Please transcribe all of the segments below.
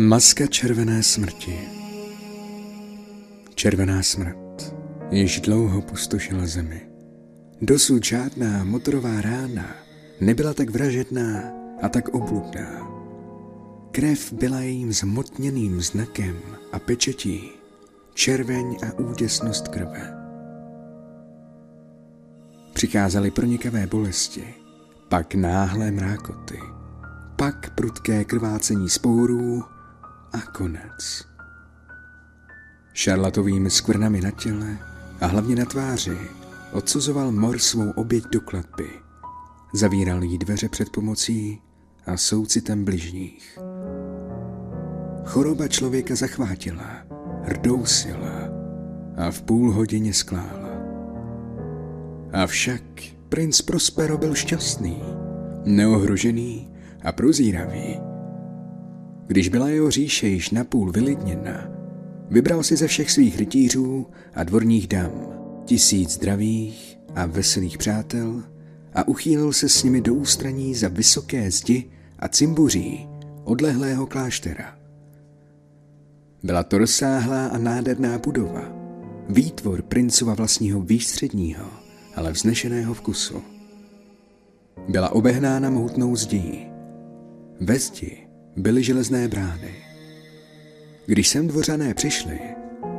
Maska červené smrti. Červená smrt již dlouho pustošila zemi. Dosud žádná motorová rána nebyla tak vražedná a tak obludná. Krev byla jejím zmotněným znakem a pečetí, červeň a úděsnost krve. Přicházely pronikavé bolesti, pak náhlé mrákoty, pak prudké krvácení spourů a konec. Šarlatovými skvrnami na těle a hlavně na tváři odsuzoval mor svou oběť do klatby, zavíral jí dveře před pomocí a soucitem bližních. Choroba člověka zachvátila, rdousila a v půl hodině sklála. Avšak princ Prospero byl šťastný, neohrožený a prozíravý. Když byla jeho říše již napůl vylidněna, vybral si ze všech svých rytířů a dvorních dam 1000 zdravých a veselých přátel a uchýlil se s nimi do ústraní za vysoké zdi a cimbuří odlehlého kláštera. Byla to rozsáhlá a nádherná budova, výtvor princova vlastního výstředního, ale vznešeného vkusu. Byla obehnána mohutnou zdí. Ve zdi byly železné brány. Když sem dvořané přišli,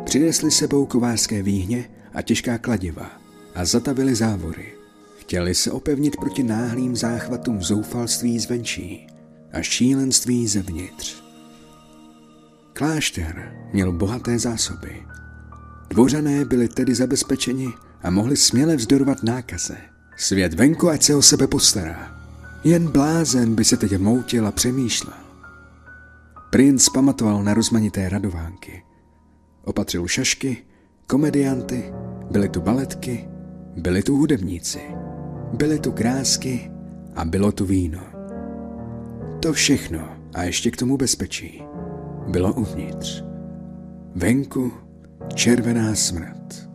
přinesli sebou kovářské výhně a těžká kladiva a zatavili závory. Chtěli se opevnit proti náhlým záchvatům zoufalství zvenčí a šílenství zevnitř. Klášter měl bohaté zásoby. Dvořané byli tedy zabezpečeni a mohli směle vzdorovat nákaze. Svět venku ať se o sebe postará. Jen blázen by se teď moutil a přemýšlel. Princ pamatoval na rozmanité radovánky. Opatřil šašky, komedianty, byly tu baletky, byly tu hudebníci, byly tu krásky a bylo tu víno. To všechno a ještě k tomu bezpečí bylo uvnitř. Venku červená smrt.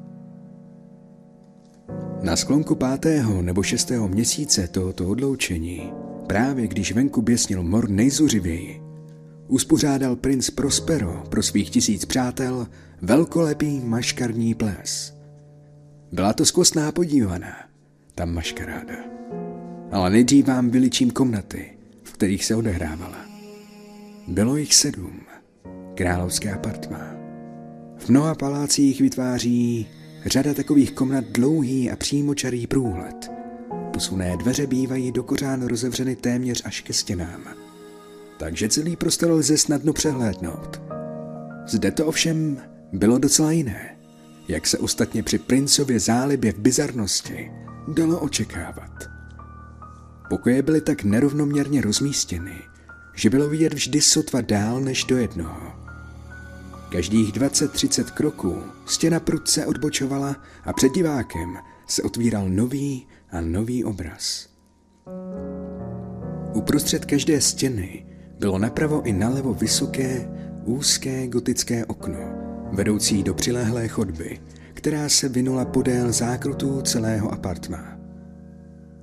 Na sklonku 5. nebo 6. měsíce tohoto odloučení, právě když venku běsnil mor nejzuřivěji, uspořádal princ Prospero pro svých 1000 přátel velkolepý maškarní ples. Byla to skvostná podívaná, ta maškaráda. Ale nejdřív vám vyličím komnaty, v kterých se odehrávala. Bylo jich 7, královské apartmá. V mnoha palácích vytváří řada takových komnat dlouhý a přímočarý průhled. Posuné dveře bývají do kořán rozevřeny téměř až ke stěnám, takže celý prostor lze snadno přehlédnout. Zde to ovšem bylo docela jiné, jak se ostatně při princově zálibě v bizarnosti dalo očekávat. Pokoje byly tak nerovnoměrně rozmístěny, že bylo vidět vždy sotva dál než do jednoho. Každých 20-30 kroků stěna prudce odbočovala a před divákem se otvíral nový a nový obraz. Uprostřed každé stěny bylo napravo i nalevo vysoké, úzké gotické okno, vedoucí do přilehlé chodby, která se vinula podél zákrutů celého apartmá.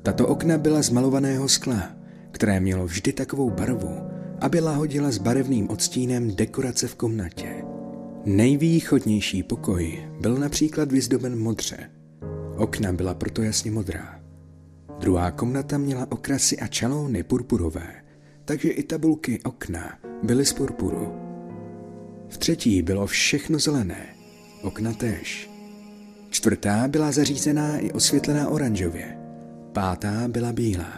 Tato okna byla z malovaného skla, které mělo vždy takovou barvu, aby lahodila s barevným odstínem dekorace v komnatě. Nejvýchodnější pokoj byl například vyzdoben modře. Okna byla proto jasně modrá. Druhá komnata měla okrasy a čalouny purpurové, takže i tabulky okna byly z purpuru. V třetí bylo všechno zelené, okna též. Čtvrtá byla zařízená i osvětlená oranžově. Pátá byla bílá.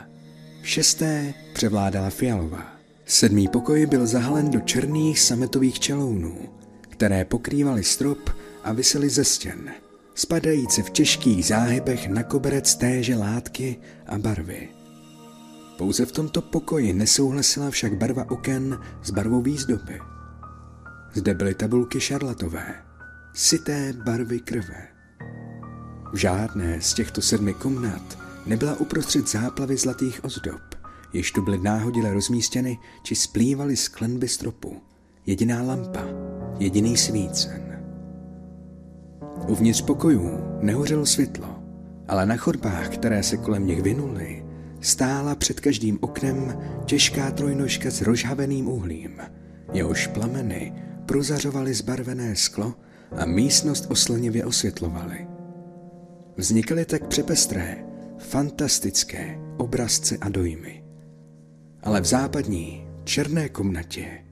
V šesté převládala fialová. 7. pokoj byl zahalen do černých sametových čelounů, které pokrývaly strop a visely ze stěn, spadající v těžkých záhybech na koberec téže látky a barvy. Pouze v tomto pokoji nesouhlasila však barva oken s barvou výzdoby. Zde byly tabulky šarlatové, sité barvy krve. V žádné z těchto 7 komnat nebyla uprostřed záplavy zlatých ozdob, jež tu byly náhodile rozmístěny či splývaly sklenby stropu, jediná lampa, jediný svícen. Uvnitř pokojů nehořelo světlo, ale na chodbách, které se kolem nich vinuly, stála před každým oknem těžká trojnožka s rozhaveným uhlím, jehož plameny prozařovaly zbarvené sklo a místnost oslnivě osvětlovaly. Vznikaly tak přepestré, fantastické obrazce a dojmy. Ale v západní, černé komnatě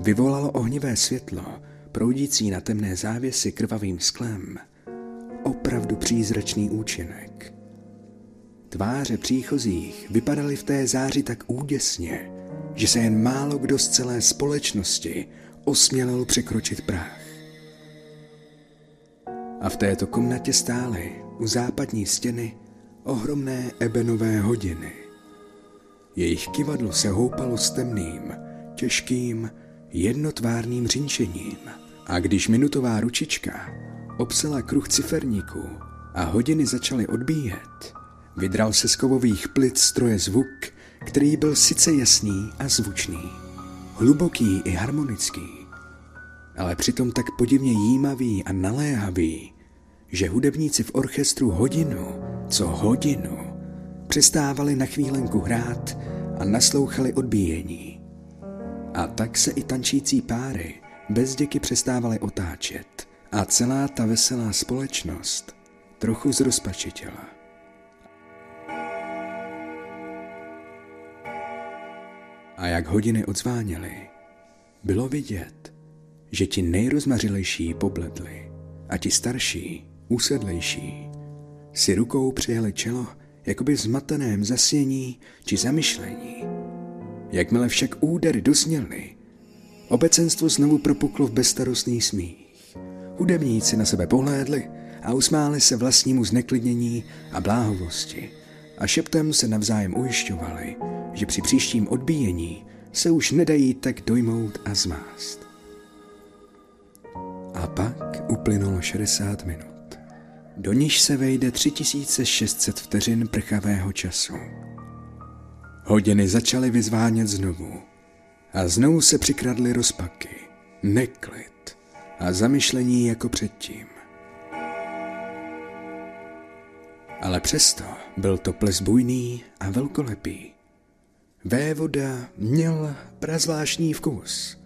vyvolalo ohnivé světlo, proudící na temné závěsy krvavým sklem, opravdu přízračný účinek. Tváře příchozích vypadaly v té záři tak úděsně, že se jen málo kdo z celé společnosti osmělil překročit práh. A v této komnatě stály u západní stěny ohromné ebenové hodiny. Jejich kyvadlo se houpalo s temným, těžkým, jednotvárným řinčením, a když minutová ručička obsela kruh ciferníku a hodiny začaly odbíjet, vydral se z kovových plic stroje zvuk, který byl sice jasný a zvučný, hluboký i harmonický, ale přitom tak podivně jímavý a naléhavý, že hudebníci v orchestru hodinu přestávali na chvílenku hrát a naslouchali odbíjení. A tak se i tančící páry bezděky přestávaly otáčet a celá ta veselá společnost trochu zrozpačitila. A jak hodiny odzváněly, bylo vidět, že ti nejrozmařilejší pobledli a ti starší, úsedlejší, si rukou přijeli čelo jakoby v zmateném zasnění či zamyšlení. Jakmile však údery dozněly, obecenstvo znovu propuklo v bezstarostný smích. Hudebníci na sebe pohlédli a usmáli se vlastnímu zneklidnění a bláhovosti a šeptem se navzájem ujišťovali, že při příštím odbíjení se už nedají tak dojmout a zmást. A pak uplynulo 60 minut, do níž se vejde 3600 vteřin prchavého času. Hodiny začaly vyzvánět znovu a znovu se přikradly rozpaky, neklid a zamyšlení jako předtím. Ale přesto byl to ples bujný a velkolepý. Vévoda měl prazvláštní vkus,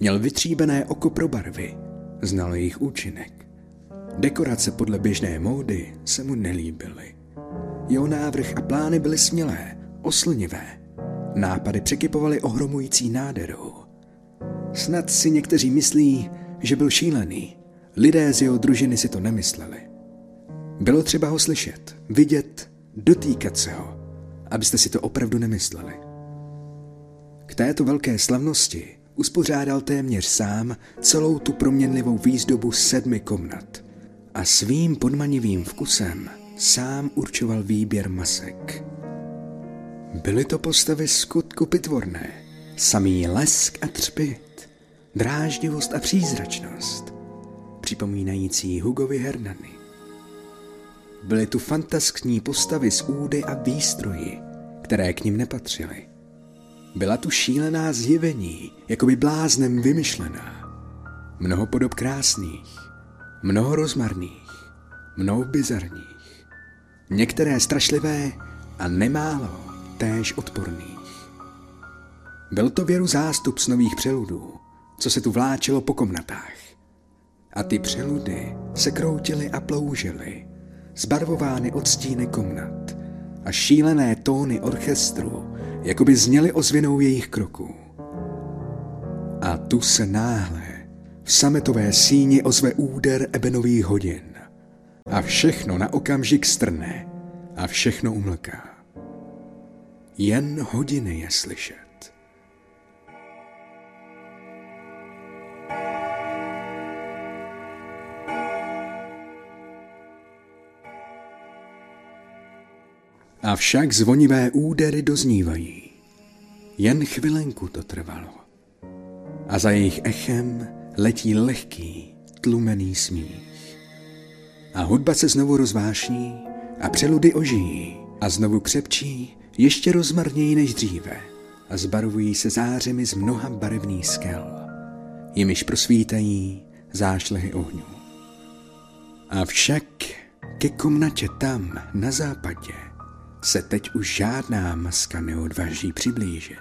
měl vytříbené oko pro barvy, znal jejich účinek. Dekorace podle běžné módy se mu nelíbily. Jeho návrh a plány byly smělé, oslnivé. Nápady překypovaly ohromující nádherou. Snad si někteří myslí, že byl šílený. Lidé z jeho družiny si to nemysleli. Bylo třeba ho slyšet, vidět, dotýkat se ho, abyste si to opravdu nemysleli. K této velké slavnosti uspořádal téměř sám celou tu proměnlivou výzdobu 7 komnat a svým podmanivým vkusem sám určoval výběr masek. Byly to postavy skutku pitvorné, samý lesk a třpyt, dráždivost a přízračnost, připomínající Hugovi Hernany. Byly tu fantaskní postavy s údy a výstroji, které k nim nepatřily. Byla tu šílená zjevení, jakoby bláznem vymyšlená. Mnoho podob krásných, mnoho rozmarných, mnoho bizarních. Některé strašlivé a nemálo též odporných. Byl to věru zástup snových přeludů, co se tu vláčelo po komnatách. A ty přeludy se kroutily a ploužily, zbarvovány odstíny komnat a šílené tóny orchestru, jakoby zněly ozvěnou jejich kroků. A tu se náhle v sametové síni ozve úder ebenových hodin a všechno na okamžik strne a všechno umlká. Jen hodiny je slyšet. Avšak zvonivé údery doznívají. Jen chvilenku to trvalo. A za jejich echem letí lehký, tlumený smích. A hudba se znovu rozvášní a přeludy ožijí a znovu křepčí, ještě rozmarněji než dříve a zbarvují se zářemi z mnoha barevných skel, jimiž prosvítají zášlehy ohňů. Avšak ke komnatě tam, na západě, se teď už žádná maska neodváží přiblížit,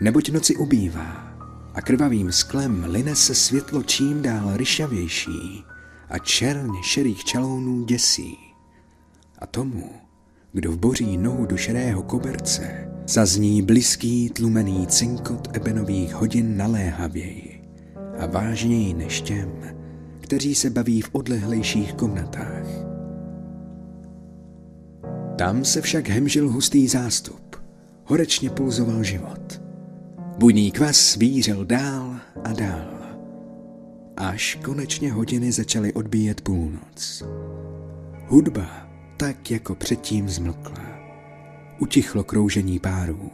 neboť noci ubývá a a krvavým sklem line se světlo čím dál ryšavější a černě šerých čalounů děsí. A tomu, kdo vboří nohu do šerého koberce, zazní blízký tlumený cinkot ebenových hodin naléhavěji a vážněji než těm, kteří se baví v odlehlejších komnatách. Tam se však hemžil hustý zástup, horečně pulzoval život. Bujný kvas vířil dál a dál, až konečně hodiny začaly odbíjet půlnoc. Hudba tak jako předtím zmlkla. Utichlo kroužení párů.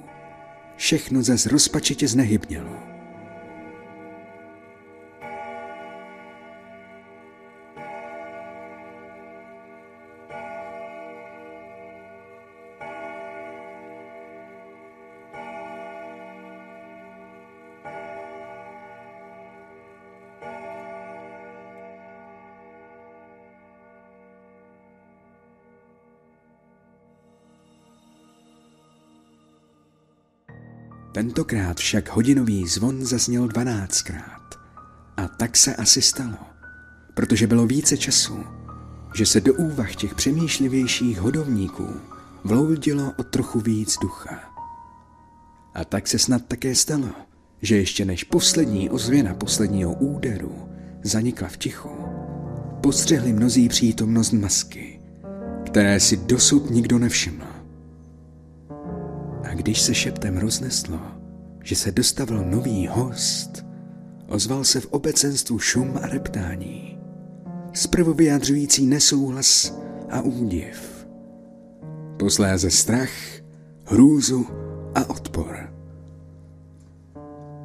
Všechno zas rozpačitě znehybnělo. Tentokrát však hodinový zvon zazněl 12krát. A tak se asi stalo, protože bylo více času, že se do úvah těch přemýšlivějších hodovníků vloudilo o trochu víc ducha. A tak se snad také stalo, že ještě než poslední ozvěna posledního úderu zanikla v tichu, postřehli mnozí přítomnost masky, které si dosud nikdo nevšiml. A když se šeptem rozneslo, že se dostavil nový host, ozval se v obecenstvu šum a reptání, zprvu vyjadřující nesouhlas a údiv, posléze strach, hrůzu a odpor.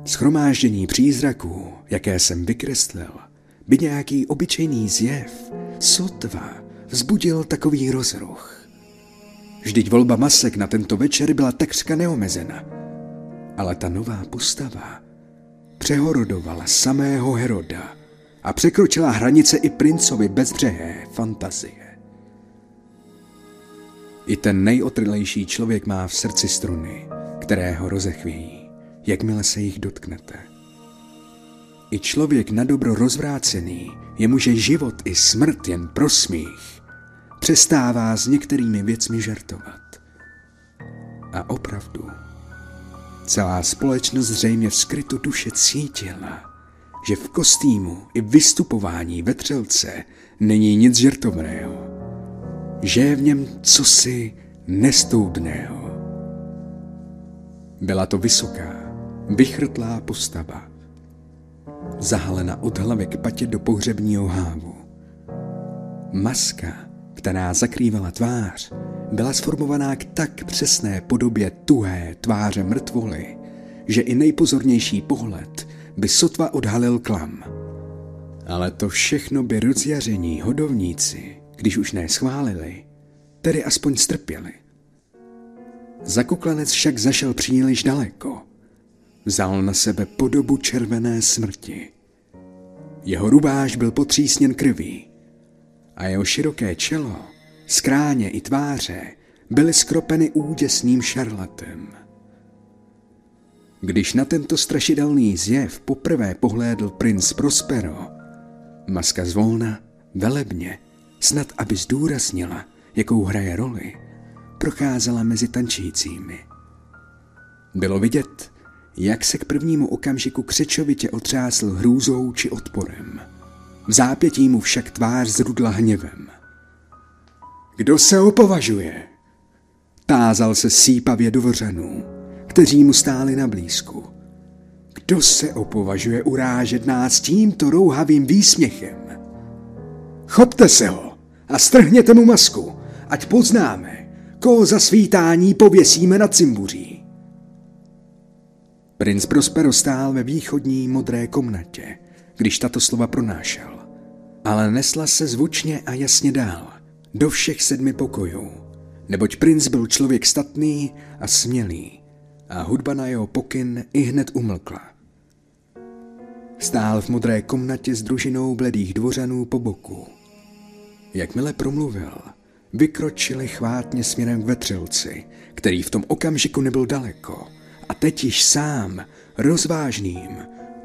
Shromáždění přízraků, jaké jsem vykreslil, by nějaký obyčejný zjev sotva vzbudil takový rozruch. Vždyť volba masek na tento večer byla takřka neomezena, ale ta nová postava přehorodovala samého Heroda a překročila hranice i princovi bezbřehé fantazie. I ten nejotrlejší člověk má v srdci struny, které ho rozechvějí, jakmile se jich dotknete. I člověk nadobro rozvrácený, jemuže život i smrt jen prosmích, přestává s některými věcmi žertovat. A opravdu, celá společnost zřejmě v skrytu duše cítila, že v kostýmu i vystupování vetřelce není nic žertovného, že je v něm cosi nestoudného. Byla to vysoká, vychrtlá postava, zahalena od hlavy k patě do pohřebního hávu. Maska, která zakrývala tvář, byla sformovaná k tak přesné podobě tuhé tváře mrtvoly, že i nejpozornější pohled by sotva odhalil klam. Ale to všechno by rozjaření hodovníci, když už neschválili, tedy aspoň strpěli. Zakuklanec však zašel příliš daleko. Vzal na sebe podobu červené smrti. Jeho rubáš byl potřísněn krví a jeho široké čelo, skráně i tváře byly skropeny úděsným šarlatem. Když na tento strašidelný zjev poprvé pohlédl princ Prospero, maska zvolna, velebně, snad aby zdůraznila, jakou hraje roli, procházela mezi tančícími. Bylo vidět, jak se k prvnímu okamžiku křečovitě otřásl hrůzou či odporem. V zápětí mu však tvář zrudla hněvem. Kdo se opovažuje? Tázal se sípavě dvořanů, kteří mu stáli na blízku. Kdo se opovažuje urážet nás tímto rouhavým výsměchem? Chopte se ho a strhněte mu masku, ať poznáme, koho za svítání pověsíme na cimbuří. Princ Prospero stál ve východní modré komnatě, když tato slova pronášel, ale nesla se zvučně a jasně dál, do všech 7 pokojů, neboť princ byl člověk statný a smělý a hudba na jeho pokyn ihned umlkla. Stál v modré komnatě s družinou bledých dvořanů po boku. Jakmile promluvil, vykročili chvátně směrem k vetřelci, který v tom okamžiku nebyl daleko a teď již sám, rozvážným,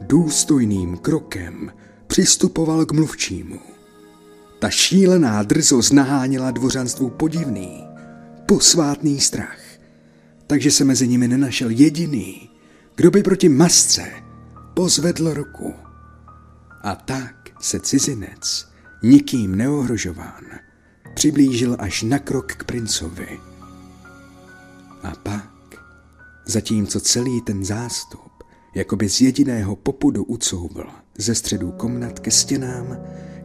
důstojným krokem přistupoval k mluvčímu. Ta šílená drzost nahánila dvořanstvu podivný, posvátný strach, takže se mezi nimi nenašel jediný, kdo by proti masce pozvedl ruku. A tak se cizinec, nikým neohrožován, přiblížil až na krok k princovi. A pak, zatímco celý ten zástup jakoby z jediného popudu ucouvl ze středu komnat ke stěnám,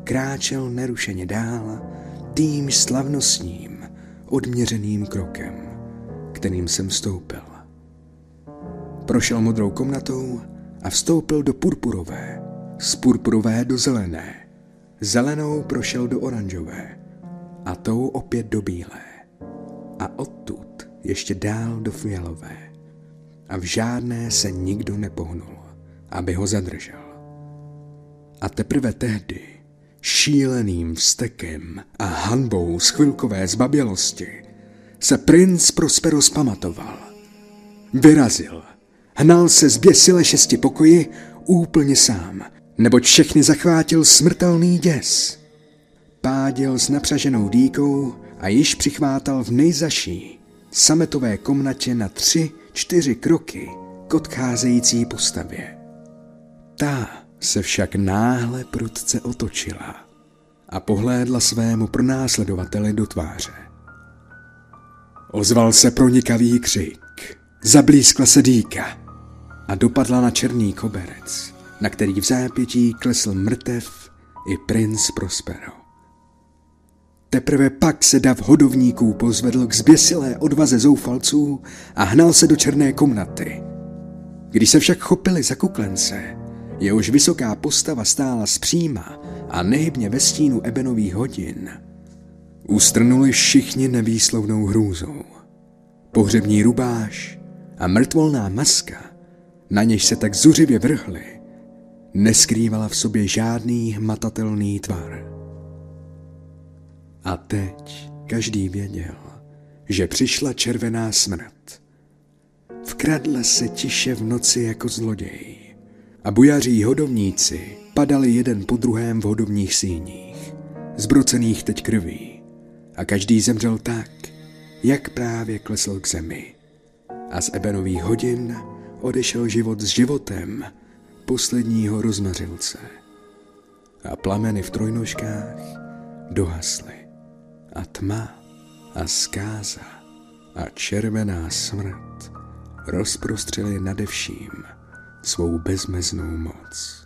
kráčel nerušeně dál tým slavnostním, odměřeným krokem, kterým jsem vstoupil. Prošel modrou komnatou a vstoupil do purpurové, z purpurové do zelené, zelenou prošel do oranžové a tou opět do bílé a odtud ještě dál do fialové. A v žádné se nikdo nepohnul, aby ho zadržel. A teprve tehdy, šíleným vztekem a hanbou z chvilkové zbabělosti, se princ Prospero zpamatoval. Vyrazil, hnal se zběsile 6 pokoji úplně sám, neboť všechny zachvátil smrtelný děs. Páděl s napřaženou dýkou a již přichvátal v nejzaší sametové komnatě na 3-4 kroky k odcházející postavě. Ta se však náhle prudce otočila a pohlédla svému pronásledovateli do tváře. Ozval se pronikavý křik, zablízkla se dýka a dopadla na černý koberec, na který v zápětí klesl mrtev i princ Prospero. Teprve pak se dav hodovníků pozvedl k zběsilé odvaze zoufalců a hnal se do černé komnaty. Když se však chopili za kuklence, jehož vysoká postava stála zpříma a nehybně ve stínu ebenových hodin, ustrnuli všichni nevýslovnou hrůzou. Pohřební rubáš a mrtvolná maska, na něž se tak zuřivě vrhli, neskrývala v sobě žádný hmatatelný tvar. A teď každý věděl, že přišla červená smrt. Vkradla se tiše v noci jako zloděj a bujaří hodovníci padali jeden po druhém v hodovních síních, zbrocených teď krví, a každý zemřel tak, jak právě klesl k zemi. A z ebenových hodin odešel život s životem posledního rozmařilce. A plameny v trojnožkách dohasly. A tma a zkáza a červená smrt rozprostřely nade vším svou bezmeznou moc.